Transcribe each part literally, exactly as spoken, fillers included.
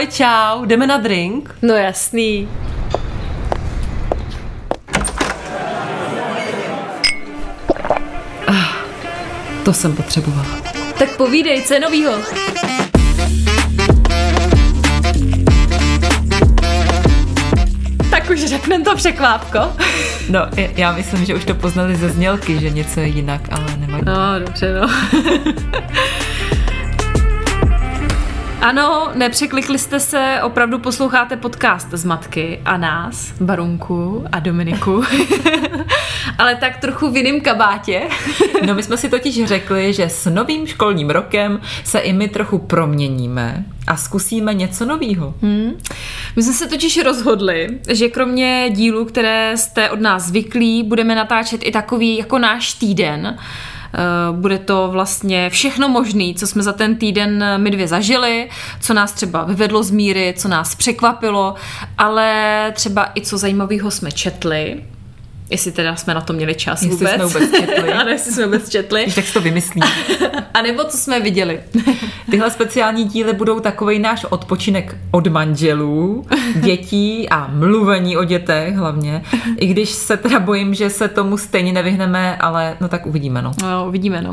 Ahoj, čau, jdeme na drink? No jasný. Ah, to jsem potřebovala. Tak povídej, co je novýho? Tak už řekneme to překvápko. No, já myslím, že už to poznali ze znělky, že něco je jinak, ale nevadí. No, dobře, no. Ano, nepřeklikli jste se, opravdu posloucháte podcast z Matky a nás, Barunku a Dominiku, ale tak trochu v jiném kabátě. No, my jsme si totiž řekli, že s novým školním rokem se i my trochu proměníme a zkusíme něco novýho. Hmm. My jsme se totiž rozhodli, že kromě dílů, které jste od nás zvyklí, budeme natáčet i takový jako náš týden. Bude to vlastně všechno možné, co jsme za ten týden my dvě zažili, co nás třeba vyvedlo z míry, co nás překvapilo, ale třeba i co zajímavého jsme četli. Jestli teda jsme na to měli čas jestli vůbec. Jsme vůbec četli. Ano, jestli jsme vůbec četli. Když tak si to vymyslí. A nebo co jsme viděli. Tyhle speciální díly budou takovej náš odpočinek od manželů, dětí a mluvení o dětech hlavně. I když se teda bojím, že se tomu stejně nevyhneme, ale no tak uvidíme, no. No, uvidíme, no.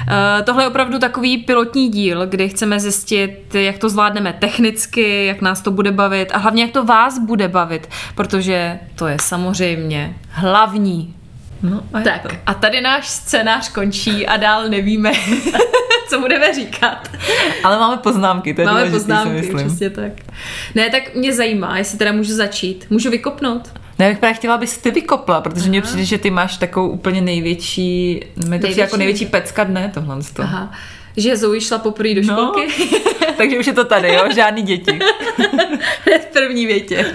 Uh, tohle je opravdu takový pilotní díl, kdy chceme zjistit, jak to zvládneme technicky, jak nás to bude bavit a hlavně, jak to vás bude bavit, protože to je samozřejmě hlavní. No, a tak, to. A tady náš scénář končí a dál nevíme, co budeme říkat. Ale máme poznámky, to je máme důležitý, poznámky, si myslím. Přesně tak. Ne, tak mě zajímá, jestli teda můžu začít. Můžu vykopnout? Ne, bych právě chtěla, abys ty vykopla, protože Aha. mě přijde, že ty máš takovou úplně největší, mě to přijde jako největší pecka dne, tohle. Aha. Že Zoe šla poprvé do školky. No, takže už je to tady, jo? Žádný děti. Hned v první větě.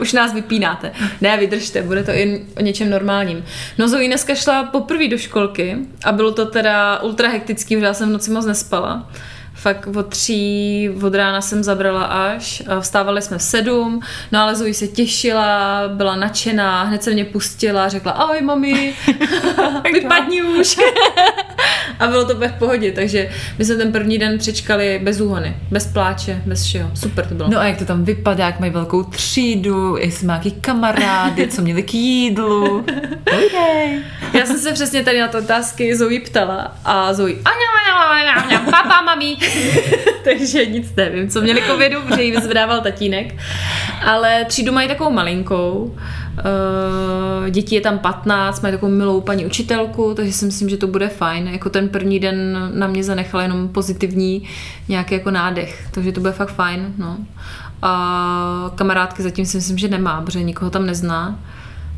Už nás vypínáte. Ne, vydržte, bude to i o něčem normálním. No, Zoe dneska šla poprvé do školky a bylo to teda ultra hektický, protože já jsem v noci moc nespala. Fakt od tří od rána jsem zabrala až. Vstávali jsme v sedm, no ale Zoe se těšila, byla nadšená, hned se mě pustila, řekla ahoj mami, vypadni už. A bylo to v pohodě, takže my jsme ten první den přečkali bez úhony, bez pláče, bez všeho. Super to bylo. No a jak to tam vypadá, jak mají velkou třídu, jestli mají nějaký kamarády, co měli k jídlu. Okay. Já jsem se přesně tady na ty otázky Zoe ptala a Zoe papa, mami. Takže nic nevím, co měli covidu, protože jí vyzvedával tatínek. Ale třídu mají takovou malinkou. Uh, děti je tam patnáct, mají takovou milou paní učitelku, takže si myslím, že to bude fajn. Jako ten první den na mě zanechal jenom pozitivní nějaký jako nádech, takže to bude fakt fajn. No. A kamarádky zatím si myslím, že nemá, protože nikoho tam nezná.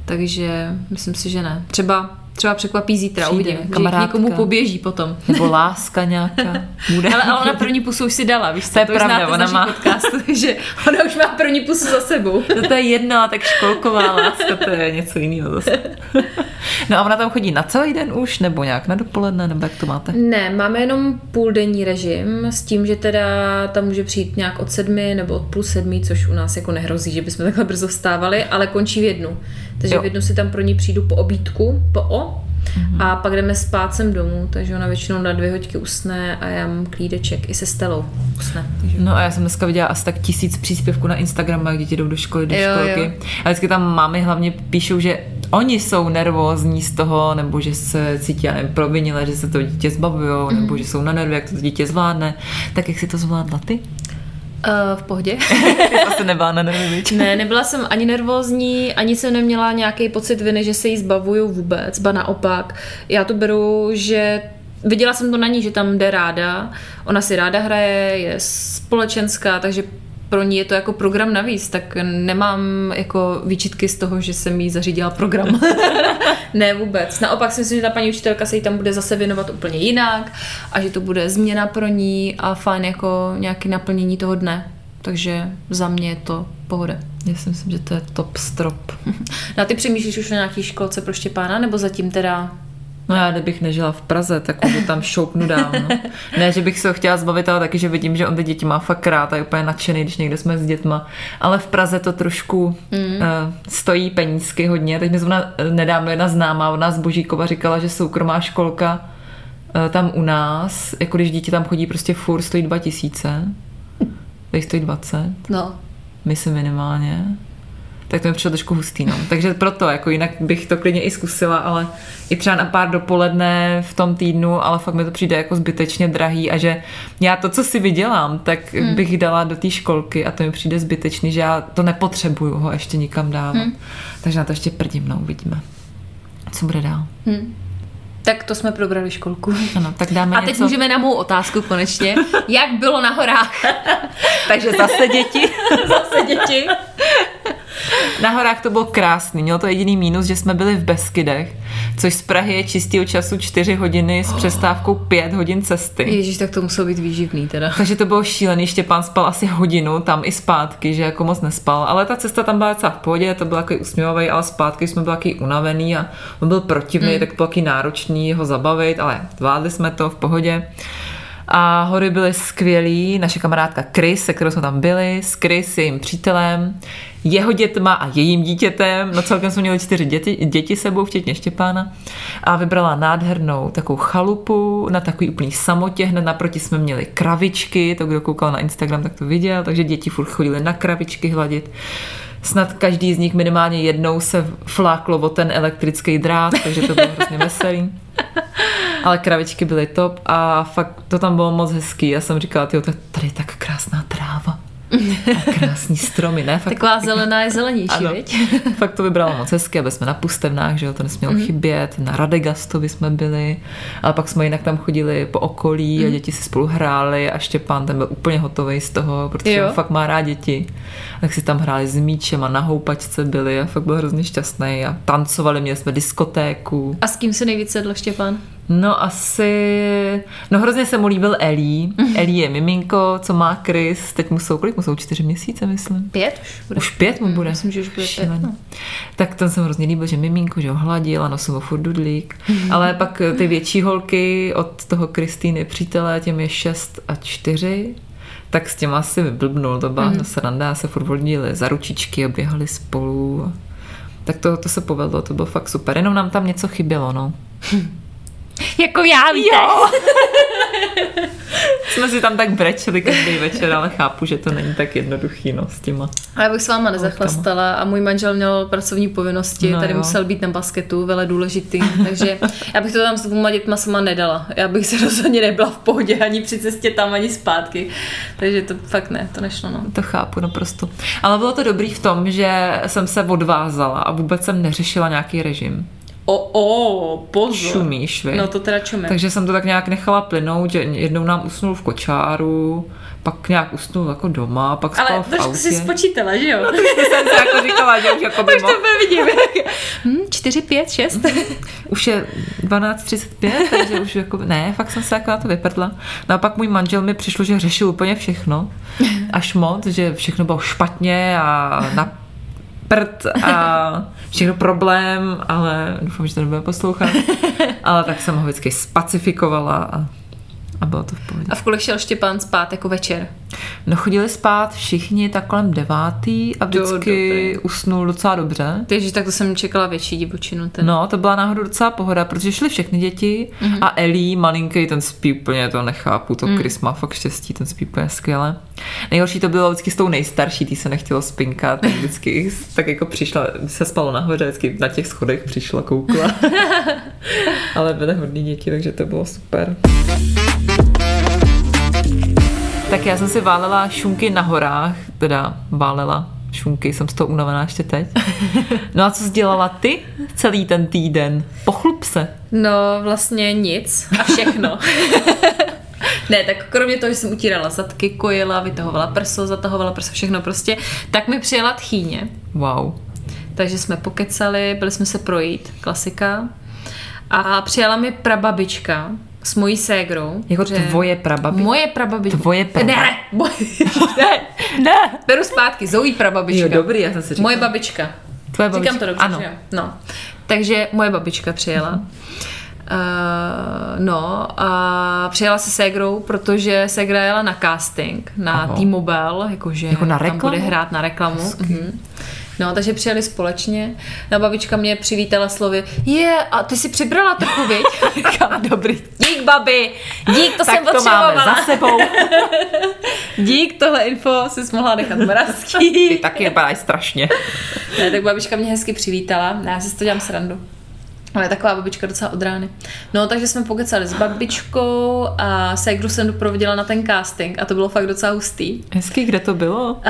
Takže myslím si, že ne. Třeba Třeba překvapí zítra, uvidíme, že někomu poběží potom. Nebo láska nějaká. Bude. Ale, ale ona první pusu už si dala, víš, to je pravda, ona má podcastu, že ona už má první pusu za sebou. To, to je jedna, tak školková láska, to je něco jiného zase. No a ona tam chodí na celý den už, nebo nějak na dopoledne, nebo jak to máte? Ne, máme jenom půldenní režim s tím, že teda tam může přijít nějak od sedmi nebo od půl sedmi, což u nás jako nehrozí, že bychom takhle brzo vstávali, ale končí v jednu. Takže jo. V jednu si tam pro ní přijdu po obídku, po o, mm-hmm. a pak jdeme spát sem domů, takže ona většinou na dvě hoďky usne a já mám klídeček i se Stellou usne. Takže... No a já jsem dneska viděla asi tak tisíc příspěvků na Instagramu, jak děti jdou do školy, do jo, školky. Jo. A vždycky tam mámy hlavně píšou, že oni jsou nervózní z toho, nebo že se cítí, já nevím, provinile, že se to dítě zbavujou, mm-hmm. nebo že jsou na nervy, jak to dítě zvládne. Tak jak si to zvládla ty? Uh, v pohodě. Ty nebyla na nervy. Ne, nebyla jsem ani nervózní, ani jsem neměla nějaký pocit viny, že se jí zbavuju vůbec, ba naopak. Já to beru, že viděla jsem to na ní, že tam jde ráda, ona si ráda hraje, je společenská, takže pro ní je to jako program navíc, tak nemám jako výčitky z toho, že jsem jí zařídila program. Ne vůbec. Naopak si myslím, že ta paní učitelka se jí tam bude zase věnovat úplně jinak a že to bude změna pro ní a fajn jako nějaké naplnění toho dne. Takže za mě je to pohoda. Já si myslím, že to je top strop. No a ty přemýšlíš už o nějaký školce pro Štěpána, nebo zatím teda... No já, kdybych nežila v Praze, tak ho tam šoupnu dál. No. Ne, že bych se ho chtěla zbavit, ale taky, že vidím, že on ty děti má fakt rád a je úplně nadšený, když někde jsme s dětma. Ale v Praze to trošku mm. uh, stojí penízky hodně. Teď mě zrovna nedávno jedna známá od nás Božíkova říkala, že soukromá školka uh, tam u nás, jako když dítě tam chodí prostě furt, stojí dva tisíce. teď stojí dvacet. No. Myslím minimálně. Tak to mi přišlo trošku hustý, no. Takže proto, jako jinak bych to klidně i zkusila, ale i třeba na pár dopoledne v tom týdnu, ale fakt mi to přijde jako zbytečně drahý a že já to, co si vydělám, tak hmm. bych dala do té školky a to mi přijde zbytečný, že já to nepotřebuju ho ještě nikam dávat. Hmm. Takže na to ještě prdím, no, uvidíme. Co bude dál? Hmm. Tak to jsme probrali školku. Ano, tak dáme a něco. Teď můžeme na mou otázku konečně. Jak bylo na horách? Takže zase děti. Zase děti. Na horách to bylo krásný. Mělo to jediný mínus, že jsme byli v Beskydech, což z Prahy je čistýho času čtyři hodiny s přestávkou pět hodin cesty. Ježíš, tak to muselo být výživný teda. Takže to bylo šílený. Štěpán spal asi hodinu tam i zpátky, že jako moc nespal. Ale ta cesta tam byla docela v pohodě, to byl takový usměvavý, ale zpátky jsme byli takový unavený a on byl protivný, mm. tak bylo takový náročný ho zabavit, ale zvládli jsme to v pohodě. A hory byly skvělý. Naše kamarádka Kris, se kterou jsme tam byli, s Kris, jejím přítelem, jeho dětma a jejím dítětem. No celkem jsme měli čtyři děti, děti sebou, včetně Štěpána. A vybrala nádhernou takovou chalupu na takový úplný samotě. Hned naproti jsme měli kravičky, to kdo koukal na Instagram, tak to viděl, takže děti furt chodili na kravičky hladit. Snad každý z nich minimálně jednou se fláklo o ten elektrický drát, takže to bylo hrozně veselý. Ale kravičky byly top a fakt to tam bylo moc hezký. Já jsem říkala, tyjo, tady je tak krásná tráva. Tak krásný stromy, ne? Fakt, taková zelená je zelenější, viď? Fakt to vybralo moc hezky, aby jsme na pustevnách, že jo, to nesmělo mm. chybět, na Radegastovi jsme byli, ale pak jsme jinak tam chodili po okolí mm. a děti si spolu hráli a Štěpán ten byl úplně hotovej z toho, protože jo. on fakt má rád děti. Tak si tam hráli s míčem a na houpačce byli a fakt byl hrozně šťastný a tancovali, měli jsme diskotéku. A s kým se nejvíc sedlo Štěpán? No asi... No hrozně se mu líbil Eli. Eli je miminko, co má Kris. Teď mu jsou, kolik mu jsou? Čtyři měsíce, myslím. Pět? Už, bude. už pět mu bude. Myslím, že už bude pět. No. Tak ten jsem hrozně líbil, že miminko, že ho hladil a nosil ho furt dudlík. Mm. Ale pak ty větší holky od toho Kristýny přítele, těm je šest a čtyři. Tak s těma asi vyblbnul. To byla mm. sranda, se furt vodili za ručičky a běhali spolu. Tak to, to se povedlo, to bylo fakt super. Jenom nám tam něco chybělo, no. Jako já, víte. Jo. Jsme si tam tak brečeli každý večer, ale chápu, že to není tak jednoduchý, no, s těma. Ale bych s váma nezachlastala a můj manžel měl pracovní povinnosti, no tady jo. musel být na basketu, vele důležitý, takže já bych to tam s dvouma dětma sama nedala. Já bych se rozhodně nebyla v pohodě ani při cestě tam, ani zpátky. Takže to fakt ne, to nešlo, no. To chápu naprosto. Ale bylo to dobrý v tom, že jsem se odvázala a vůbec jsem neřešila nějaký režim. O, o, pozor. Šumíš, vy. No to teda čumím. Takže jsem to tak nějak nechala plynout, že jednou nám usnul v kočáru, pak nějak usnul jako doma, pak spal ale v autě. Ale trošku si spočítala, že jo? No, tak jsem se jako říkala, že už jako by mohl. Už to vidíme. Hmm, čtyři, pět, šest. Už je dvanáct třicet pět, takže už jako ne, fakt jsem se jako na to vyprdla. No a pak můj manžel mi přišlo, že řešil úplně všechno. Až moc, že všechno bylo špatně a na prd a všechno problém, ale doufám, že to nebude poslouchat. Ale tak jsem ho vždycky spacifikovala a, a bylo to v pohodě. A v kolik šel Štěpán spát jako večer? No chodili spát všichni tak kolem devátý a vždycky do, usnul docela dobře. Takže tak to jsem čekala větší divočinu. Ten. No, to byla náhodou docela pohoda, protože šly všechny děti mm-hmm. a Eli, malinký, ten spí úplně, to nechápu, to mm. Kris má fakt štěstí, ten spí úplně skvěle. Nejhorší to bylo vždycky s tou nejstarší, tý se nechtělo spinkat, tak vždycky tak jako přišla, se spalo nahoře, vždycky na těch schodech přišla, koukla. Ale byly hodný děti, takže to bylo super. Tak já jsem si válela šunky na horách, teda válela šunky, jsem z toho unavená ještě teď. No a co jsi dělala ty celý ten týden? Pochlup se. No vlastně nic a všechno. Ne, tak kromě toho, že jsem utírala zadky, kojila, vytahovala prso, zatahovala prso, všechno prostě, tak mi přijela tchýně. Wow. Takže jsme pokecali, byli jsme se projít, klasika. A přijela mi prababička, s mojí ségrou. Jako tvoje prababička? Moje prababička. Tvoje prababička. Ne, moje, ne, ne. Beru zpátky, Zoe prababička. Jo, dobrý, já jsem si říkala. Moje babička. Tvoje babička. Říkám to dobře, ano. No. Takže moje babička přijela. Uh-huh. Uh, no a přijela se ségrou, protože ségra jela na casting, na T-Mobile, jakože jako na tam bude hrát na reklamu. Uh-huh. No, takže přijeli společně. No, babička mě přivítala slovy, je, yeah, a ty si přibrala trochu, viď? Říkám, dobrý. Dík, babi, dík, to tak jsem potřebovala. Tak to máme za sebou. Dík, tohle info jsi mohla nechat Moravský. Ty taky vypadáš strašně. Ne, tak babička mě hezky přivítala, já si to dělám srandu. Ale taková babička docela od rány. No, takže jsme pokecali s babičkou a ségru jsem doprovodila na ten casting a to bylo fakt docela hustý. Hezky, kde to bylo? Uh,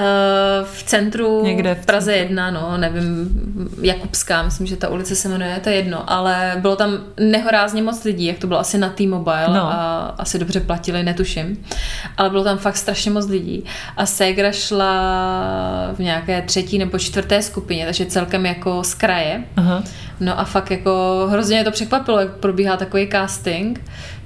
v centru, někde v Praze centru. jedna, no, nevím, Jakubská, myslím, že ta ulice se jmenuje, to je jedno, ale bylo tam nehorázně moc lidí, jak to bylo asi na T-Mobile no. A asi dobře platili, netuším. Ale bylo tam fakt strašně moc lidí a ségra šla v nějaké třetí nebo čtvrté skupině, takže celkem jako z kraje. Aha. No a fakt jako hrozně mě to překvapilo, jak probíhá takový casting,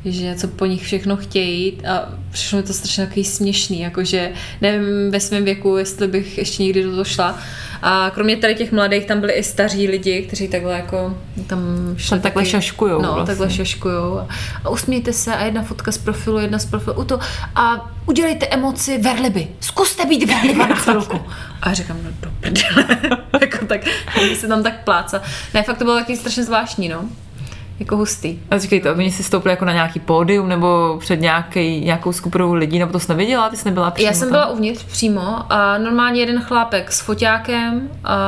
že co po nich všechno chtějí a přišlo mi to strašně takový směšný, jakože nevím ve svém věku, jestli bych ještě někdy do toho šla. A kromě tady těch mladých tam byli i staří lidi, kteří takhle jako tam šli takhle taky, šaškujou. No, vlastně. takhle šaškujou. A, a usmějte se a jedna fotka z profilu, jedna z profilu. To, a udělejte emoci verliby. Zkuste být verliby na chvilku. A říkám, no do prdele. Jako tak, se tam tak pláca. Ne, fakt to bylo taky strašně zvláštní, no. Jako hustý. A říkajte, oni si stoupili jako na nějaký pódium nebo před nějaký, nějakou skupinou lidí, nebo to jsi nevěděla, ty jsi nebyla přímo. Já jsem tam byla uvnitř přímo a normálně jeden chlápek s foťákem a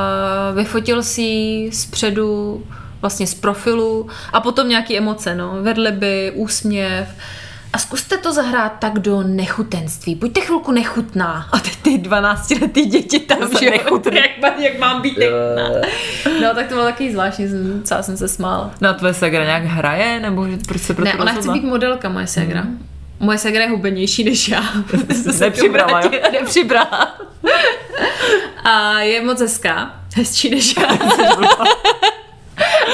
vyfotil si zpředu, vlastně z profilu a potom nějaký emoce, no, verliby, úsměv. A zkuste to zahrát tak do nechutenství. Buďte chvilku nechutná. A teď ty dvanáctiletý děti tam jsou nechutný. Jak, jak mám být nechutná. No tak to bylo takový zvláštní, jsem, celá jsem se smála. No a tvoje ségra nějak hraje? Nebo proč se pro ne, ona chce být modelka, moje ségra. Hmm. Moje ségra je hubenější než já. Nepřibrala. Nepřibrala. A je moc hezká. Hezčí než já.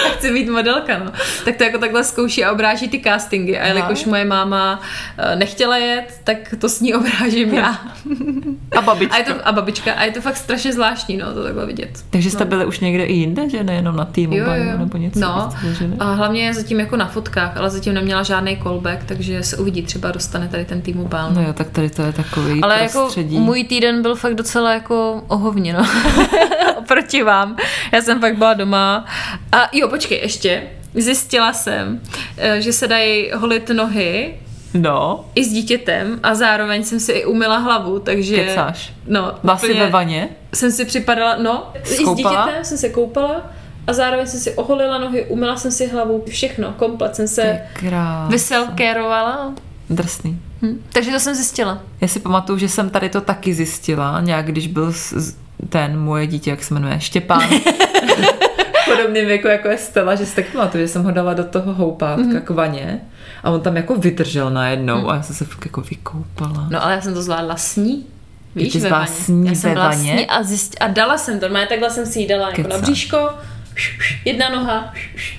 A chci být modelka, no. Tak to jako takhle zkouší a obráží ty castingy. A jelikož moje máma nechtěla jet, tak to s ní obrážím já. A babička. A je to, a babička. A je to fakt strašně zvláštní, no, to takhle vidět. Takže jste no. byli už někde i jinde, že nejenom na T-Mobile nebo něco? No, jistě, a hlavně zatím jako na fotkách, ale zatím neměla žádný callback, takže se uvidí, třeba dostane tady ten T-Mobile. No jo, tak tady to je takový ale prostředí. Jako můj týden byl fakt docela jako ohovně, no. Oproti vám. Já jsem fakt byla doma. A jo, počkej, ještě. Zjistila jsem, že se dají holit nohy no. i s dítětem a zároveň jsem si i umyla hlavu, takže... Kecáš. No, vlastně ve vaně? Jsem si připadala, no, skoupala. I s dítětem jsem se koupala a zároveň jsem si oholila nohy, umyla jsem si hlavu, všechno, komplet jsem se vyselkérovala. Drsný. Hm? Takže to jsem zjistila. Já si pamatuju, že jsem tady to taky zjistila, nějak když byl ten moje dítě, jak se jmenuje, Štěpán. Podobným věku, jako je Stella, že si taky pamatuju, že jsem ho dala do toho houpátka mm-hmm. k vaně a on tam jako vydržel najednou mm. a já jsem se jako vykoupala. No ale já jsem to zvládla s ní. Víš, ve vaně. Já jsem byla s ní a, zjist... a dala jsem to. Normálně takhle jsem si jí dala jako na bříško. Jedna noha,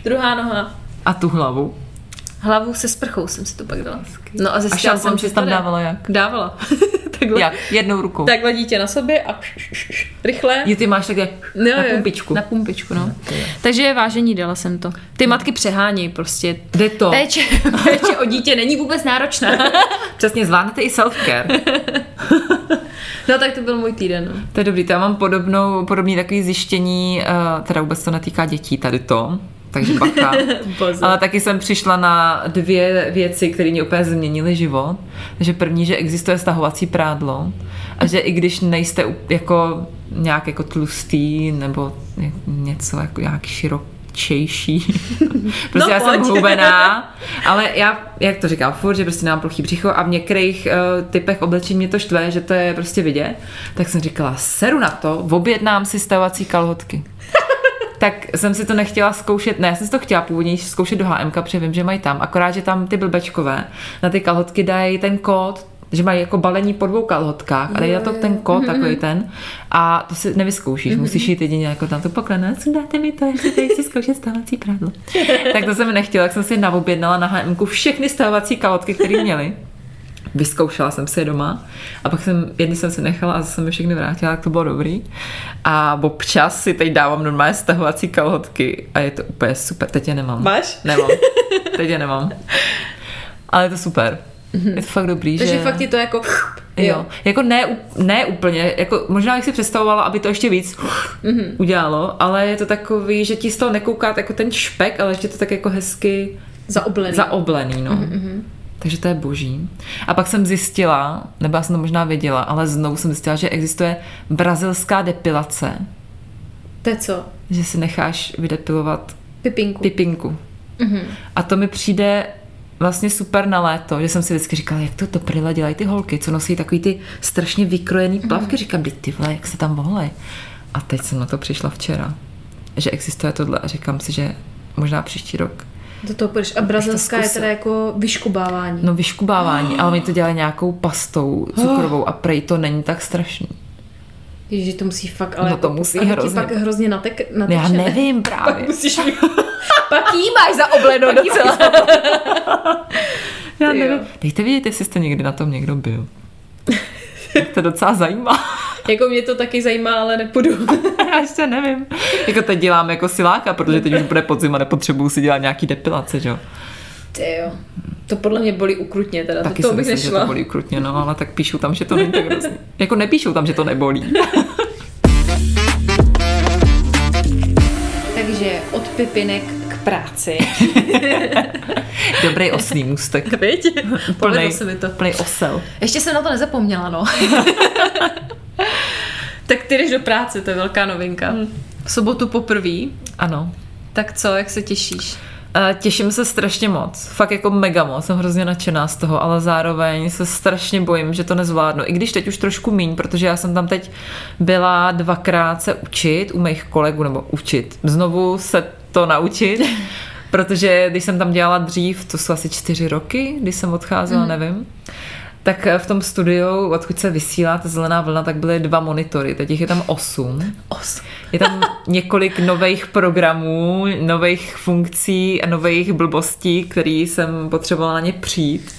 druhá noha. A tu hlavu? Hlavu se sprchou jsem si to pak dala. No a zjistila a jsem, že tam dávala jak? Dávala. Takhle. Jak? Jednou rukou. Takhle dítě na sobě a rychle. Je, ty máš takhle no, na pumpičku. Na pumpičku, no. Okay. Takže vážení, dala jsem to. Ty no. matky přehání prostě. Jde to. Péče, péče o dítě není vůbec náročná. Přesně, zvládnete i self-care. No tak to byl můj týden. No. To je dobrý, já mám podobnou, podobný takový zjištění, teda vůbec to netýká dětí, tady to. Takže bacha. Ale taky jsem přišla na dvě věci, které mě úplně změnily život. Takže první, že existuje stahovací prádlo a že i když nejste jako nějak jako tlustý nebo něco jako nějak širokčejší. Prostě no, já pojď. Jsem hubená, ale já, jak to říkám furt, že prostě mám plochý břicho a v některých uh, typech oblečení mě to štve, že to je prostě vidět. Tak jsem říkala, seru na to, objednám si stahovací kalhotky. Tak jsem si to nechtěla zkoušet, ne, já jsem si to chtěla původně zkoušet do há emka, protože vím, že mají tam, akorát, že tam ty blbečkové na ty kalhotky dají ten kód, že mají jako balení po dvou kalhotkách a dají na to ten kód, takový ten a to si nevyzkoušíš, musíš jít jedině jako tam tu poklenu, dáte mi to, jestli tady chci zkoušet stávací prádlo. Tak to jsem nechtěla, tak jsem si naobjednala na há emku všechny stávací kalhotky, které měly. Vyzkoušela jsem si je doma a pak jsem, jedny jsem si nechala a zase jsem je všechny vrátila, tak to bylo dobrý. A občas si teď dávám normálně stahovací kalhotky a je to úplně super. Teď je nemám. Máš? Nemám. Teď je nemám. Ale je to super. Mm-hmm. Je to fakt dobrý, takže že... Takže fakt je to jako... Jo. Jako ne, ne úplně, jako možná bych si představovala, aby to ještě víc mm-hmm. udělalo, ale je to takový, že ti z toho nekouká jako ten špek, ale ještě to tak jako hezky zaoblený. Zaoblený, no. Mm-hmm. Takže to je boží. A pak jsem zjistila, nebo já jsem to možná věděla, ale znovu jsem zjistila, že existuje brazilská depilace. To je co? Že si necháš vydepilovat pipinku. pipinku. Mm-hmm. A to mi přijde vlastně super na léto, že jsem si vždycky říkala, jak to to pryla dělají ty holky, co nosí takový ty strašně vykrojený plavky. Mm-hmm. Říkám, ty vole, jak se tam vohlej. A teď jsem na to přišla včera, že existuje tohle a říkám si, že možná příští rok. Do toho půjdeš. A brazilská je teda jako vyškubávání. No vyškubávání, oh. ale oni to dělají nějakou pastou cukrovou oh. a prej to není tak strašný. Ježiš, to musí fakt, ale... No to musí hrozně. Ti pak hrozně natek, nateče. Já nevím právě. Pak musíš... Pak jí máš zaobleno docela. Za já ty nevím. Jo. Dejte vidět, jestli jste někdy na tom někdo byl. Jak to docela zajímá. Jako mě to taky zajímá, ale nepůjdu. Já ještě nevím. Jako teď dělám jako siláka, protože teď už bude podzim a nepotřebuju si dělat nějaký depilace, že jo. Ty jo. To podle mě bolí ukrutně teda. Taky to, to bych myslím, nešla. Že to bolí ukrutně, no, ale tak píšou tam, že to není tak hrozný. Jako nepíšou tam, že to nebolí. Takže od pipinek k práci. Dobrý osný můstek. Viď? Povedlo se mi to. Plnej osel. Ještě jsem na to nezapomněla, no. Tak ty jdeš do práce, to je velká novinka. V sobotu poprvé. Ano. Tak co, jak se těšíš? Těším se strašně moc, fakt jako mega moc, jsem hrozně nadšená z toho, ale zároveň se strašně bojím, že to nezvládnu, i když teď už trošku míň, protože já jsem tam teď byla dvakrát se učit u mých kolegů, nebo učit, znovu se to naučit, protože když jsem tam dělala dřív, to jsou asi čtyři roky, když jsem odcházela, mm. nevím, tak v tom studiu, odkud se vysílá ta zelená vlna, tak byly dva monitory, teď jich je tam osm. Osm. Je tam několik nových programů, nových funkcí a nových blbostí, které jsem potřebovala na ně přijít.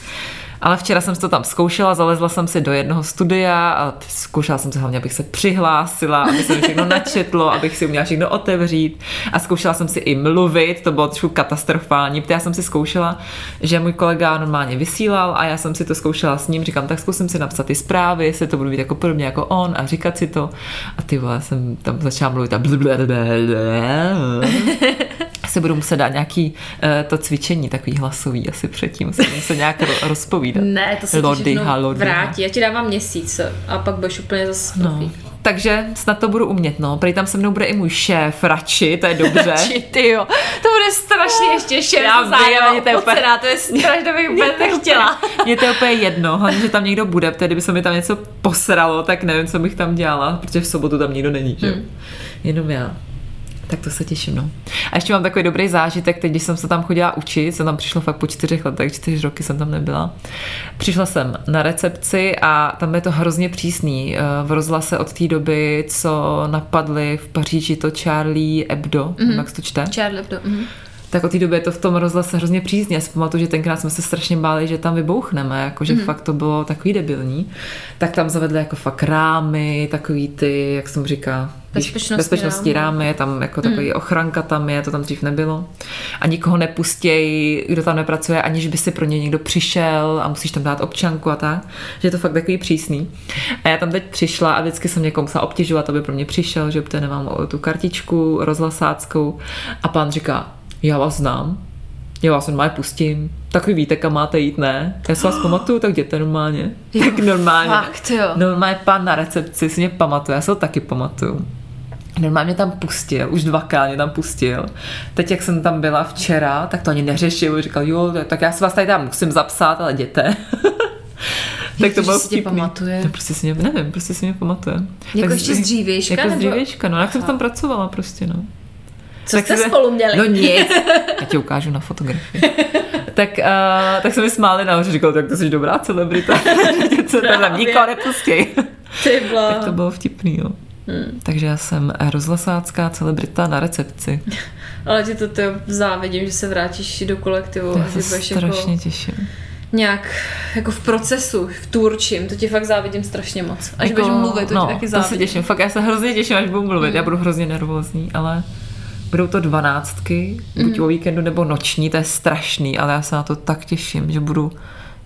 Ale včera jsem to tam zkoušela, zalezla jsem si do jednoho studia a zkoušela jsem se hlavně, abych se přihlásila, aby se mi všechno načetlo, abych si uměla všechno otevřít a zkoušela jsem si i mluvit, to bylo trošku katastrofální, protože já jsem si zkoušela, že můj kolega normálně vysílal a já jsem si to zkoušela s ním, říkám, tak zkusím si napsat ty zprávy, jestli to budu být jako podobně jako on a říkat si to a ty vole, jsem tam začala mluvit a se budu muset dát nějaký to cvičení takový hlasový asi předtím, se se nějak rozpovídat. Ne, to se lody, ha, lody, vrátí. Já ti dávám měsíc a pak budeš úplně zase no. Takže snad to budu umět, no. Prý tam se mnou bude i můj šéf, Rači, to je dobře. Rači, ty jo. To bude strašně no, ještě šéf zájem, to je úplně... To je strašně, bych úplně nechtěla. Mě to je úplně jedno, hlavně, že tam někdo bude, protože kdyby se mi tam něco posralo, tak nevím, co bych tam dělala, protože v sobotu tam nikdo není, že? Hmm. Jenom já. Tak to se těším, no. A ještě mám takový dobrý zážitek, teď, když jsem se tam chodila učit, jsem tam přišla fakt po čtyřech letech, čtyři roky jsem tam nebyla. Přišla jsem na recepci a tam je to hrozně přísný. V rozhlase od té doby, co napadli v Paříži to Charlie Hebdo, mm-hmm. nebo jak se to čte? Charlie Hebdo, mhm. Tak od té doby je to v tom rozhlase hrozně přísně. Já si pamatuju, že tenkrát jsme se strašně báli, že tam vybouchneme, jakože mm. fakt to bylo takový debilní. Tak tam zavedli jako fakt rámy, takový ty, jak jsem říká, bezpečnostní, bezpečnostní rámy. rámy, tam jako takový mm. ochranka tam je, to tam dřív nebylo. A nikoho nepustějí, kdo tam nepracuje, aniž by si pro ně někdo přišel a musíš tam dát občanku a tak. Že je to fakt takový přísný. A já tam teď přišla a vždycky jsem někomu musela obtěžovat, aby pro mě přišel, že protože nemám tu kartičku rozhlasáckou. A pán říká, já vás znám, já vás normálně pustím, tak vy víte, kam máte jít, ne? Já se vás pamatuju, tak jděte normálně. Jo, tak normálně. Fakt, jo. Normálně pán na recepci si mě pamatuje, já se ho taky pamatuju. Normálně mě tam pustil, už dvakrát mě tam pustil. Teď, jak jsem tam byla včera, tak to ani neřešil, říkal, jo, tak já se vás tady tam musím zapsat, ale jděte. Tak to bylo vtipný. No, prostě si mě, nevím, prostě si mě pamatuje. Jako ještě z dřívějška? Jako nebo... z dřívějška, no, jak jsem tam pracovala prostě, no. Co tak jste se... spolu měli? No nic. Já ti ukážu na fotografii. Tak, uh, tak se mi smáli na hoře, říkala, tak to jsi dobrá celebrita. Co tam nikoho nepustěj. Tak to bylo vtipný, jo. Hmm. Takže já jsem rozhlasácká celebrita na recepci. Ale ti to, to závidím, že se vrátíš do kolektivu. Já se strašně jako... těším. Nějak jako v procesu, v turčím, to ti fakt závidím strašně moc. Až jako, budeš mluvit, to no, ti taky závidím. No, to se těším, fakt já se hrozně těším, až budu mluvit. Hmm. Já budu hrozně nervózní, ale... Budou to dvanáctky, buď mm. o víkendu nebo noční, to je strašný, ale já se na to tak těším, že budu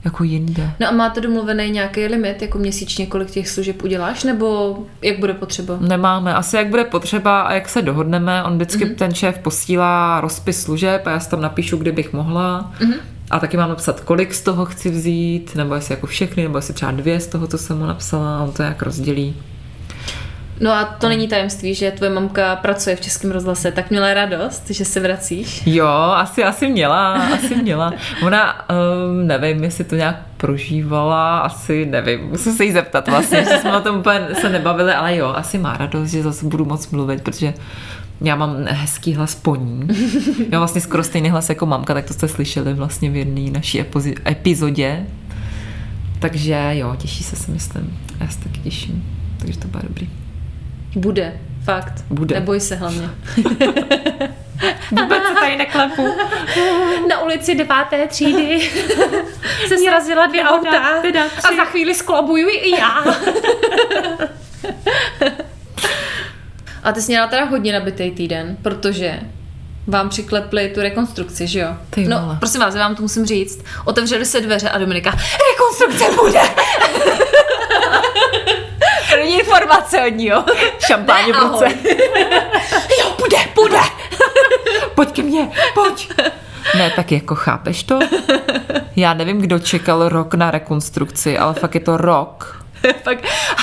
jako jinde. No a máte domluvený nějaký limit, jako měsíčně, kolik těch služeb uděláš, nebo jak bude potřeba? Nemáme, asi jak bude potřeba a jak se dohodneme, on vždycky mm-hmm. ten šéf posílá rozpis služeb a já si tam napíšu, kdy bych mohla. Mm-hmm. A taky mám napsat, kolik z toho chci vzít, nebo jestli jako všechny, nebo jestli třeba dvě z toho, co jsem mu napsala, on to jak rozdělí. No a to není tajemství, že tvoje mamka pracuje v Českém rozhlase, tak měla radost, že se vracíš. Jo, asi, asi měla, asi měla. Ona, um, nevím, jestli to nějak prožívala, asi nevím, musím se jí zeptat vlastně, že jsme o tom úplně se nebavili, ale jo, asi má radost, že zase budu moc mluvit, protože já mám hezký hlas po ní. Já vlastně skoro stejný hlas jako mamka, tak to jste slyšeli vlastně v jedné naší epizodě. Takže jo, těší se, si myslím. Já se taky těším, takže to bude dobrý. Bude, fakt. Bude. Neboj se hlavně. Vůbec se tady neklepu. Na ulici deváté třídy se srazila dvě auta teda a za chvíli sklobuju i já. A ty jsi měla teda hodně nabitej týden, protože vám přiklepli tu rekonstrukci, že jo? No, prosím vás, já vám to musím říct. Otevřeli se dveře a Dominika, rekonstrukce bude! První informace od něho. Šampáně v ruce. Jo, bude, bude. Pojď ke mně, pojď. Ne, tak jako chápeš to? Já nevím, kdo čekal rok na rekonstrukci, ale fakt je to rok.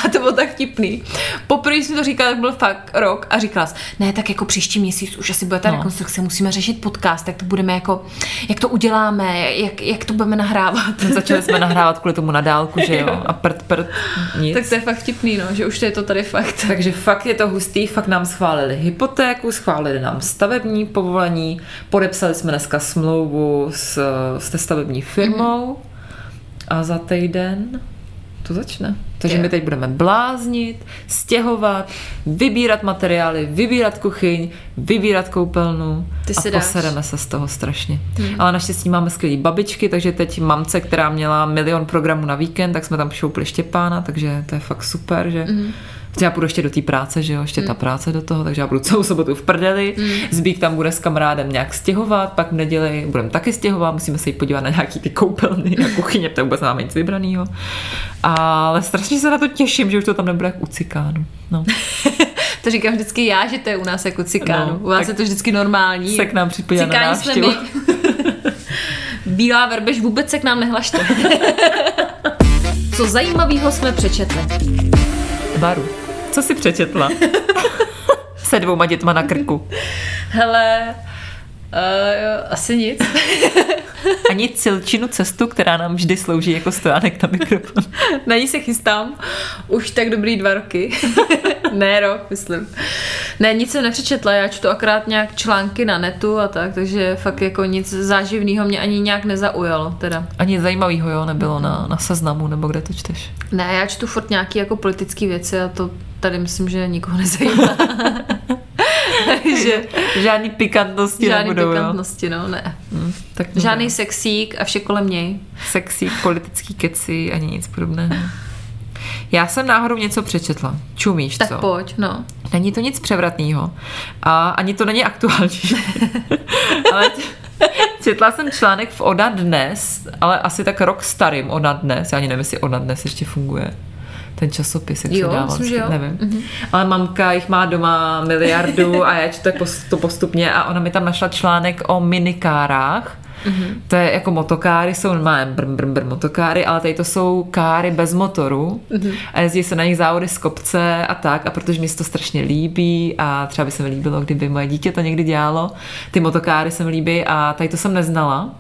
A to bylo tak vtipný. Poprvé jsem to říkala, tak byl fakt rok a říkala jsi, ne, tak jako příští měsíc už asi bude ta no. rekonstrukce, musíme řešit podcast, tak to budeme jako, jak to uděláme, jak, jak to budeme nahrávat. No, začali jsme nahrávat kvůli tomu na dálku, že jo, a prd, prd, nic. Tak to je fakt vtipný, no, že už to je to tady fakt. Takže fakt je to hustý, fakt nám schválili hypotéku, schválili nám stavební povolení, podepsali jsme dneska smlouvu s, s té stavební firmou a za týden to začne. Takže my teď budeme bláznit, stěhovat, vybírat materiály, vybírat kuchyň, vybírat koupelnu a posereme se z toho strašně. Hmm. Ale naštěstí máme skvělý babičky, takže teď mamce, která měla milion programů na víkend, tak jsme tam šoupli Štěpána, takže to je fakt super, že hmm. já půjdu ještě do té práce, že jo, ještě hmm. ta práce do toho, takže já budu celou sobotu v prdeli, hmm. Zbík tam bude s kamarádem nějak stěhovat, pak v neděli budeme taky stěhovat, musíme se jít podívat na nějaký ty koupelny a kuchyně, protože vůbec nemáme nic vybranýho. Ale strašně že se na to těším, že už to tam nebude jak u cikánů. No. To říkám vždycky já, že to je u nás jako cikánů. No, u vás je to vždycky normální. Se k nám připojila na návštěvu. Bílá verbež, vůbec se k nám nehlašte. Co zajímavého jsme přečetli? Baru, co jsi přečetla? Se dvouma dětma na krku. Hele, Uh, jo, asi nic. Ani Cilčinu cestu, která nám vždy slouží jako stojánek na mikrofon. Na ní se chystám. Už tak dobrý dva roky. Ne rok, myslím. Ne, nic jsem nepřečetla, já čtu akorát nějak články na netu a tak, takže fakt jako nic záživného mě ani nějak nezaujalo. Teda. Ani zajímavého, jo, nebylo hmm. na, na Seznamu, nebo kde to čteš? Ne, já čtu furt nějaký jako politické věci a to tady myslím, že nikoho nezajímá. Že žádný pikantnosti žádný nebudou. Žádný pikantnosti, no, ne. Hmm, tak žádný ne. Sexík a vše kolem něj. Sexík, politický keci, ani nic podobného. Já jsem náhodou něco přečetla. Čumíš, tak co? Tak pojď, no. Není to nic převratného. A ani to není aktuální. Ale četla jsem článek v Oda Dnes, ale asi tak rok starým Oda Dnes. Já ani nevím, jestli Oda Dnes ještě funguje. Ten časopis, jak jo, se dával, myslím, nevím. Mm-hmm. Ale mamka jich má doma miliardu a já čtu to postupně a ona mi tam našla článek o minikárách. Mm-hmm. To je jako motokáry, jsou normálně brm, brm, brm, motokáry, ale tady to jsou káry bez motoru mm-hmm. a jezdí se na nich závody z kopce a tak, a protože mi se to strašně líbí a třeba by se mi líbilo, kdyby moje dítě to někdy dělalo, ty motokáry se mi líbí a tady to jsem neznala.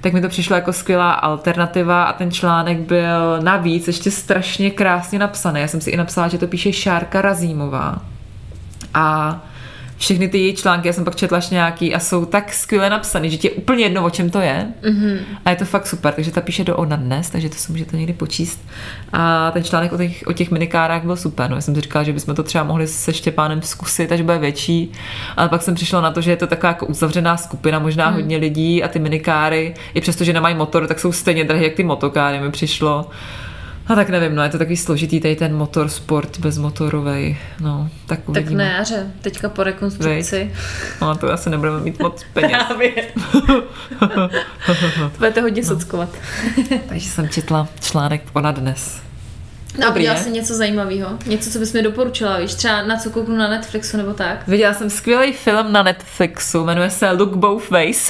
Tak mi to přišlo jako skvělá alternativa a ten článek byl navíc ještě strašně krásně napsaný. Já jsem si i napsala, že to píše Šárka Razímová. A všechny ty její články, já jsem pak četla nějaký a jsou tak skvěle napsaný, že ti je úplně jedno, o čem to je. Mm-hmm. A je to fakt super, takže ta píše do Ona Dnes, takže to si můžete někdy počíst. A ten článek o těch, o těch minikárách byl super. No, já jsem si říkala, že bychom to třeba mohli se Štěpánem zkusit, až bude větší. Ale pak jsem přišla na to, že je to taková jako uzavřená skupina, možná mm. hodně lidí a ty minikáry, i přestože nemají motor, tak jsou stejně drahé, jak ty motokáry mi přišlo. A tak nevím, no je to takový složitý tady ten motorsport bezmotorovej, no, tak uvidíme. Tak na jaře, teďka po rekonstrukci. Vejď. No to asi nebudeme mít moc peněz. Budete hodně no. sockovat. Takže jsem četla článek Oda Dnes. No, dobrý, viděla jsi něco zajímavého? Něco, co bys mi doporučila, víš? Třeba na co kouknu na Netflixu nebo tak? Viděla jsem skvělý film na Netflixu, jmenuje se Look Both Ways.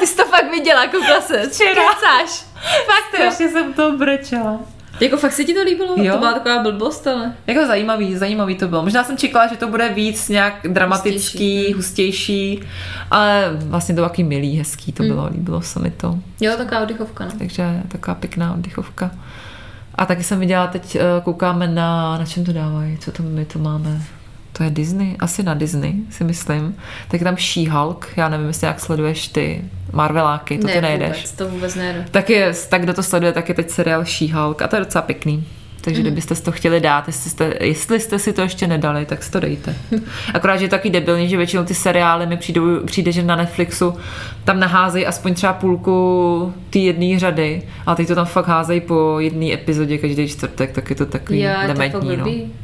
Ty jsi to fakt viděla, koukla se. Včera. Kecáš. Fakt strašně jsem to brečela. Jako fakt se ti to líbilo? Jo. To byla taková blbost, ale... Jako zajímavý, zajímavý to bylo. Možná jsem čekala, že to bude víc nějak dramatický, hustější, hustější ale vlastně to bylo takový milý, hezký to bylo, mm. líbilo se mi to. Jo, taková oddychovka, ne? Takže taková pěkná oddychovka. A taky jsem viděla, teď koukáme na... Na čem to dávají? Co to my to máme? To je Disney? Asi na Disney, si myslím. Tak tam She-Hulk, já nevím, jestli jak sleduješ ty Marveláky, to ne, ty nejdeš. Vůbec, to vůbec nejde. Tak, je, tak kdo to sleduje, tak je teď seriál She-Hulk a to je docela pěkný. Takže mm. kdybyste si to chtěli dát, jestli jste, jestli jste si to ještě nedali, tak si to dejte. Akorát, že je taky debilní, že většinou ty seriály mi přijdou, přijde, že na Netflixu tam naházejí aspoň třeba půlku té jedné řady, ale teď to tam fakt házejí po jedné epizodě každý čtvrtek, tak je to takový já, dementní. To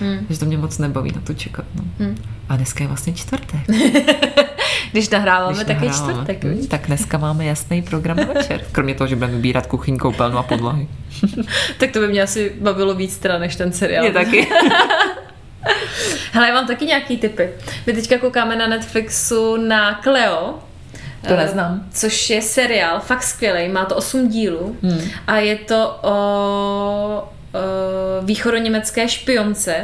Hmm. že to mě moc nebaví na to čekat. No. Hmm. A dneska je vlastně čtvrtek. Když nahráváme, tak je čtvrtek. Víc? Tak dneska máme jasný program na večer. Kromě toho, že budeme vybírat kuchyň, koupelnu a podlahy. Tak to by mě asi bavilo víc teda než ten seriál. Mě taky. Hele, já mám taky nějaký tipy. My teďka koukáme na Netflixu na Cleo. To neznám. Což je seriál, fakt skvělej. Má to osm dílů. Hmm. A je to o... východoněmecké špionce,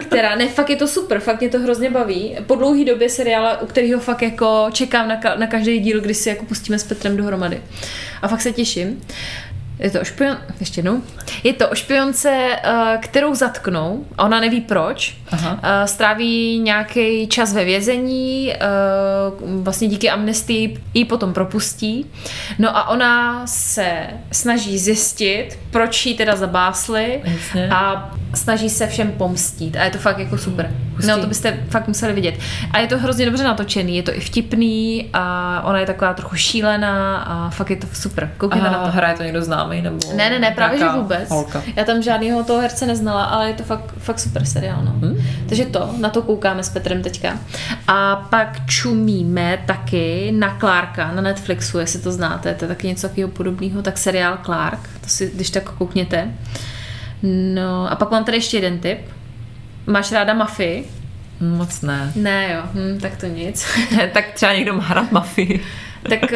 která, ne, fakt je to super, fakt mě to hrozně baví. Po dlouhý době seriála, u kterého fakt jako čekám na, ka- na každý díl, když si jako pustíme s Petrem dohromady. A fakt se těším. Je to o špion... Ještě jednou. Je to o špionce, kterou zatknou, ona neví proč. Aha. Stráví nějaký čas ve vězení, vlastně díky amnestii ji potom propustí. No a ona se snaží zjistit, proč ji teda zabásli a snaží se všem pomstít. A je to fakt jako super. Hustý. No to byste fakt museli vidět. A je to hrozně dobře natočený, je to i vtipný a ona je taková trochu šílená a fakt je to super. Koukněte na to. Hraje to někdo zná. Nebo ne, ne, ne, právě že vůbec. Holka. Já tam žádného toho herce neznala, ale je to fakt, fakt super seriál, no. Hmm. Takže to, na to koukáme s Petrem teďka. A pak čumíme taky na Clarka, na Netflixu, jestli to znáte, to je taky něco takového podobného, tak seriál Clark, to si když tak koukněte. No a pak mám tady ještě jeden tip. Máš ráda mafii? Moc ne. Ne, jo, hm, tak to nic. Tak třeba někdo má hrát mafii. Tak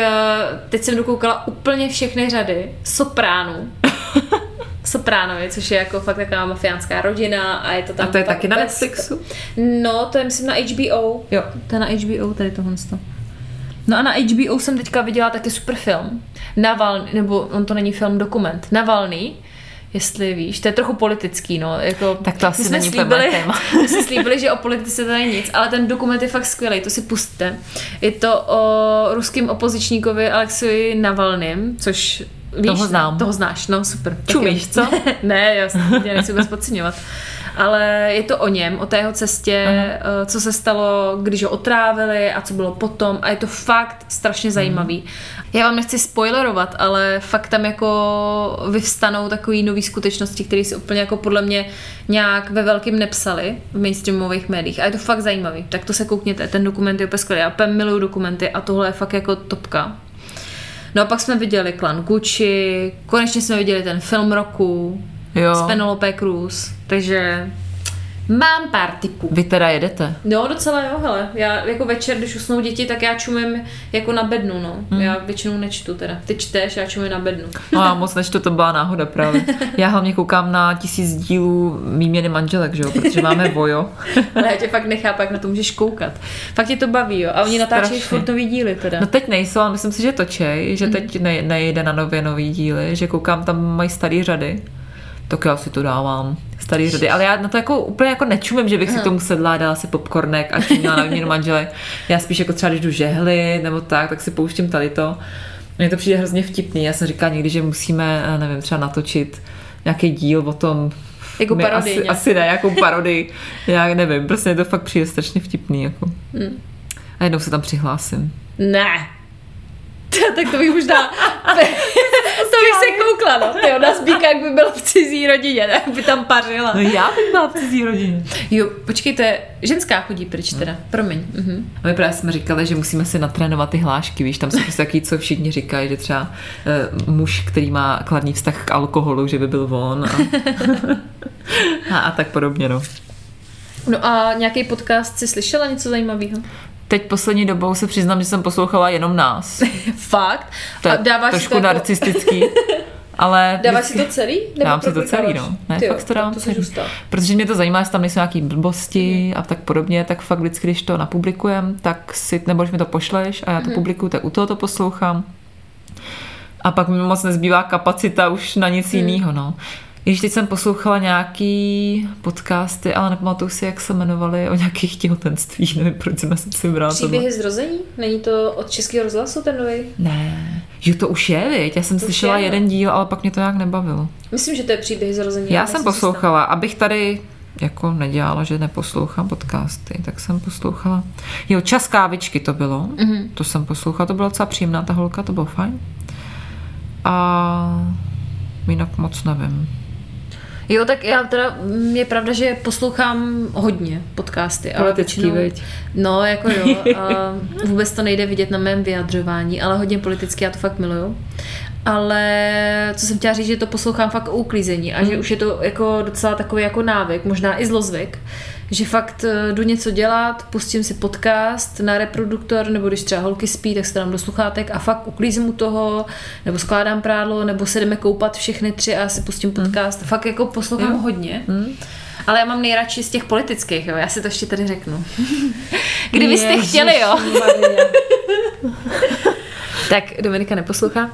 teď jsem dokoukala úplně všechny řady Sopránů. Sopránovi, což je jako fakt taková mafiánská rodina a je to tam... A to je taky na Netflixu? No, to je myslím na H B O. Jo, to je na H B O tady tohonsto. No a na H B O jsem teďka viděla taky super film. Navalný, nebo on to není film, dokument. Navalný. Jestli víš, to je trochu politický, no, jako... Tak to asi není slíbili, téma. My jsme slíbili, že o politice to není nic, ale ten dokument je fakt skvělý, to si pusťte. Je to o ruském opozičníkovi Alexeji Navalným, což víš... Toho znám. Toho znáš, no, super. Čumíš, co? Ne, jasně, já nechci vůbec podceňovat. Ale je to o něm, o té jeho cestě, aha, co se stalo, když ho otrávili a co bylo potom a je to fakt strašně zajímavý. Já vám nechci spoilerovat, ale fakt tam jako vyvstanou takový nový skutečnosti, které si úplně jako podle mě nějak ve velkým nepsali v mainstreamových médiích a je to fakt zajímavý. Tak to se koukněte, ten dokument je úplně skvělý. Já úplně miluju dokumenty a tohle je fakt jako topka. No a pak jsme viděli klan Gucci, konečně jsme viděli ten film roku, jo, s Penelope Cruz, takže mám pár tipů. Vy teda jedete? No docela jo, hele, já jako večer, když usnou děti, tak já čumím jako na bednu, no, mm. já většinou nečtu teda, ty čteš, já čumím na bednu. No já moc nečtu, to byla náhoda právě, já hlavně koukám na tisíc dílů Výměny manželek, že jo, protože máme vojo. Ale já tě fakt nechápu, jak na to můžeš koukat, fakt tě to baví, jo, a oni natáčejí furt nový díly teda. No teď nejsou, ale myslím si, že točej, že teď nej- nejde na nově nový díly, že koukám, tam mají starý řady. Tak já si to dávám, starý řady. Ale já na to jako úplně jako nečumím, že bych si tomu sedla, dala si popcornek a čumila na Výměnu manželek. Já spíš jako třeba, když jdu žehlit nebo tak, tak si pouštím tady to. Mně to přijde hrozně vtipný. Já jsem říkala někdy, že musíme, nevím, třeba natočit nějaký díl o tom. Jako parodii. Asi, asi ne, jako parodii. Já nevím, prostě to fakt přijde strašně vtipný. Jako. A jednou se tam přihlásím. Ne. Tak to bych možná... To bych se koukla, Ano, tyjo, na zbíkách by byla v cizí rodině, ne? By tam pařila. No já bych byla v cizí rodině. Jo, počkejte, ženská chodí pryč teda, no. Promiň. Uh-huh. A my právě jsme říkali, že musíme si natrénovat ty hlášky, víš, tam jsou prostě taky, co všichni říkají, že třeba uh, muž, který má kladný vztah k alkoholu, že by byl von a, a, a tak podobně, no. No a nějaký podcast si slyšela něco zajímavého? Teď poslední dobou se přiznám, že jsem poslouchala jenom nás. Fakt? To je dáváš trošku to... narcistický. Ale dáváš vždycky... si to celý? Nebo dávám si to celý, no. Ne, tyjo, fakt to dávám to celý. Protože mě to zajímá, jestli tam nejsou nějaký blbosti mm. a tak podobně, tak fakt vždycky, když to napublikujem, tak si, nebo když mi to pošleš a já to mm. publikuju, tak u toho to poslouchám. A pak mi moc nezbývá kapacita už na nic mm. jiného, no. Když teď jsem poslouchala nějaký podcasty, ale nepamatuju si, jak se jmenovaly, o nějakých těhotenství, nevím, proč jsem si vybrala. Příběhy zrození? Není to od Českého rozhlasu ten nový? Ne. Jo, to už je, viď? Já jsem to slyšela je, jeden díl, ale pak mě to nějak nebavilo. Myslím, že to je Příběhy zrození. Já jsem poslouchala, abych tady jako nedělala, že neposlouchám podcasty, tak jsem poslouchala. Jo, Čas kávičky to bylo, mm-hmm. to jsem poslouchala, to byla docela příjemná ta holka, to bylo fajn. A jinak moc nevím. Jo, tak já teda, je pravda, že poslouchám hodně podcasty. Politický, většinou, veď. No, jako jo. A vůbec to nejde vidět na mém vyjadřování, ale hodně politicky, já to fakt miluju. Ale co jsem chtěla říct, že to poslouchám fakt o uklízení a že mm. už je to jako docela takový jako návyk, možná i zlozvyk, že fakt jdu něco dělat, pustím si podcast na reproduktor, nebo když třeba holky spí, tak se dám do sluchátek a fakt uklízím u toho, nebo skládám prádlo, nebo se jdeme koupat všechny tři a si pustím podcast. Mm. Fakt jako poslouchám mm. hodně. Mm. Ale já mám nejradši z těch politických, jo. Já si to ještě tady řeknu. Kdybyste Ježiši, chtěli, jo. Tak Dominika neposlouchá.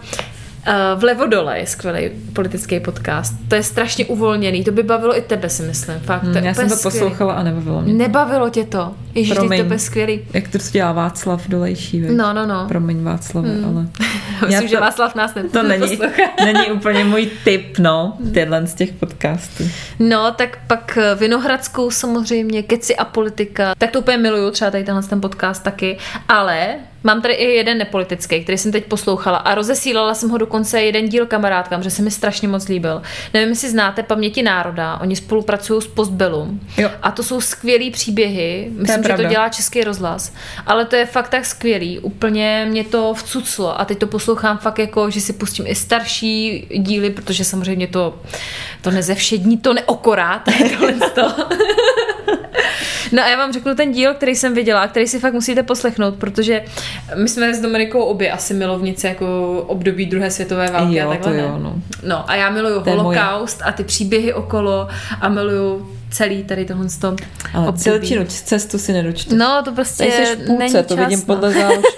Vlevo dole je skvělý politický podcast. To je strašně uvolněný. To by bavilo i tebe, si myslím. Fakt. Hmm, já jsem to poslouchala a nebavilo mě. Nebavilo tě to? Ježiš, to je skvělý. Jak to dělá Václav Dolejší. Věc. No, no, no. Promiň Václavu, hmm. ale... Myslím, to, že Václav nás neposlouchá. To není, není úplně můj tip, no. Tenhle z těch podcastů. No, tak pak Vinohradskou samozřejmě, Keci a politika. Tak to úplně miluju, třeba tady tenhle ten podcast taky. Ale... Mám tady i jeden nepolitický, který jsem teď poslouchala a rozesílala jsem ho dokonce jeden díl kamarádkám, že se mi strašně moc líbil. Nevím, jestli znáte Paměti národa, oni spolupracují s Postbellum. Jo. A to jsou skvělý příběhy, myslím, to že to dělá Český rozhlas, ale to je fakt tak skvělý, úplně mě to vcuclo a teď to poslouchám fakt jako, že si pustím i starší díly, protože samozřejmě to, to nezevšední, to neokorá, to je tohle to. No a já vám řeknu ten díl, který jsem viděla, který si fakt musíte poslechnout, protože my jsme s Dominikou obě asi milovnice jako období druhé světové války jo, a takhle. Jo, no. no a já miluju holokaust a ty příběhy okolo a miluju celý tady tohle z toho období. Celčinu cestu si nedočte. No to prostě v půlce, není čas. To vidím no. podle záložky.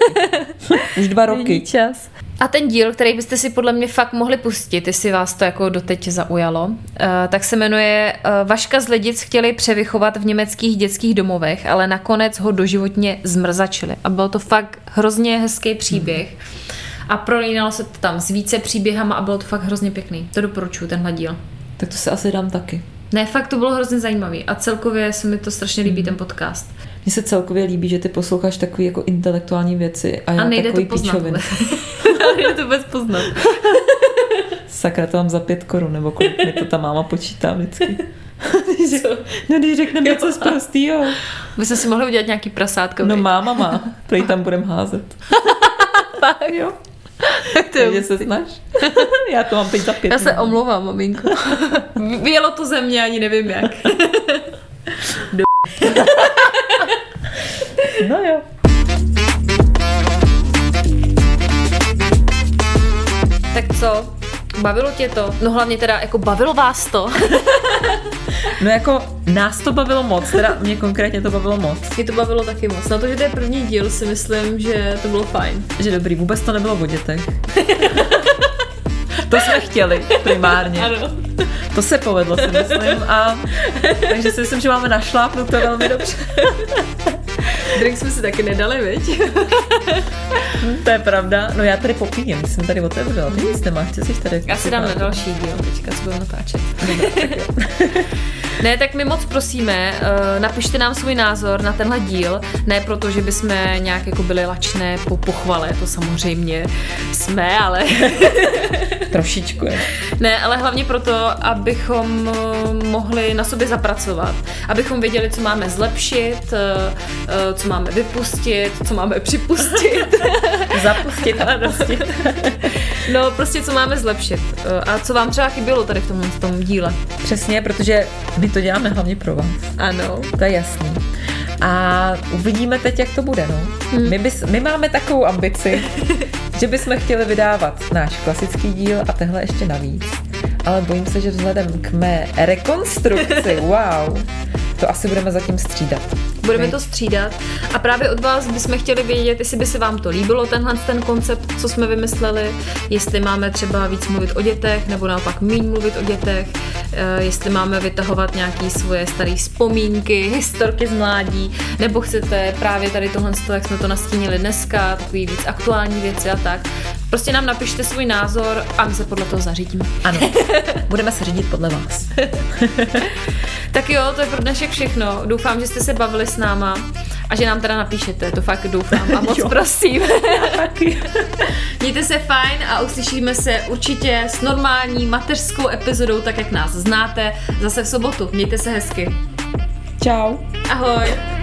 Už dva roky. Není čas. A ten díl, který byste si podle mě fakt mohli pustit, jestli vás to jako doteď zaujalo, tak se jmenuje Vaška z Lidic chtěli převychovat v německých dětských domovech, ale nakonec ho doživotně zmrzačili. A byl to fakt hrozně hezký příběh. A prolínalo se to tam s více příběhama a bylo to fakt hrozně pěkný. To doporučuji, tenhle díl. Tak to se asi dám taky. Ne, fakt to bylo hrozně zajímavý a celkově se mi to strašně líbí, mm. ten podcast. Mně se celkově líbí, že ty posloucháš takový jako intelektuální věci a já a nejde takový píčoviny. A nejde to vůbec poznat. Sakra, to mám za pět korun, nebo kolik mi to ta máma počítá vždycky. No když řekneme něco z prostýho. My jsme si mohli udělat nějaký prasátko. No máma má, prej tam budem házet. Fakt jo. Takže se snaž. Já to mám teď za pět. Já se omlouvám, maminko. Vyjelo to ze mě, ani nevím jak. Do... No jo. Tak co? Bavilo tě to? No hlavně teda, jako bavilo vás to? No jako nás to bavilo moc, teda mě konkrétně to bavilo moc. Mě to bavilo taky moc. Na to, že to je první díl, si myslím, že to bylo fajn. Že dobrý, vůbec to nebylo o dětech. To jsme chtěli primárně. Ano. To se povedlo, si myslím. A takže si myslím, že máme našlápnuto to velmi dobře. Drink jsme si taky nedali, viď? To je pravda. No já tady popíjem, když jsem tady otevřela. Ty nic nemáš, co jsi tady... Já si dám na další díl, teďka, co budeme natáčet. Ne, tak my moc prosíme, napište nám svůj názor na tenhle díl, ne proto, že bychom nějak jako byli lačné po pochvale, to samozřejmě jsme, ale... Trošičku, ne? Ne, ale hlavně proto, abychom mohli na sobě zapracovat, abychom věděli, co máme zlepšit, co máme vypustit, co máme připustit. Zapustit a pustit. No, prostě co máme zlepšit a co vám třeba chybělo tady v tom, v tom díle. Přesně, protože my to děláme hlavně pro vás. Ano. To je jasný. A uvidíme teď, jak to bude, no. Hmm. My, bys, my máme takovou ambici, že bychom chtěli vydávat náš klasický díl a tenhle ještě navíc. Ale bojím se, že vzhledem k mé rekonstrukci, wow, to asi budeme zatím střídat. Budeme to střídat a právě od vás bychom chtěli vědět, jestli by se vám to líbilo, tenhle ten koncept, co jsme vymysleli, jestli máme třeba víc mluvit o dětech, nebo naopak míň mluvit o dětech, jestli máme vytahovat nějaké svoje staré vzpomínky, historky z mládí, nebo chcete právě tady tohle, jak jsme to nastínili dneska, takový víc aktuální věci a tak. Prostě nám napište svůj názor a my se podle toho zařídíme. Ano, budeme se řídit podle vás. Tak jo, to je pro dnešek všechno. Doufám, že jste se bavili s náma a že nám teda napíšete, to fakt doufám a moc prosím. Mějte se fajn a uslyšíme se určitě s normální mateřskou epizodou, tak jak nás znáte, zase v sobotu. Mějte se hezky. Čau. Ahoj.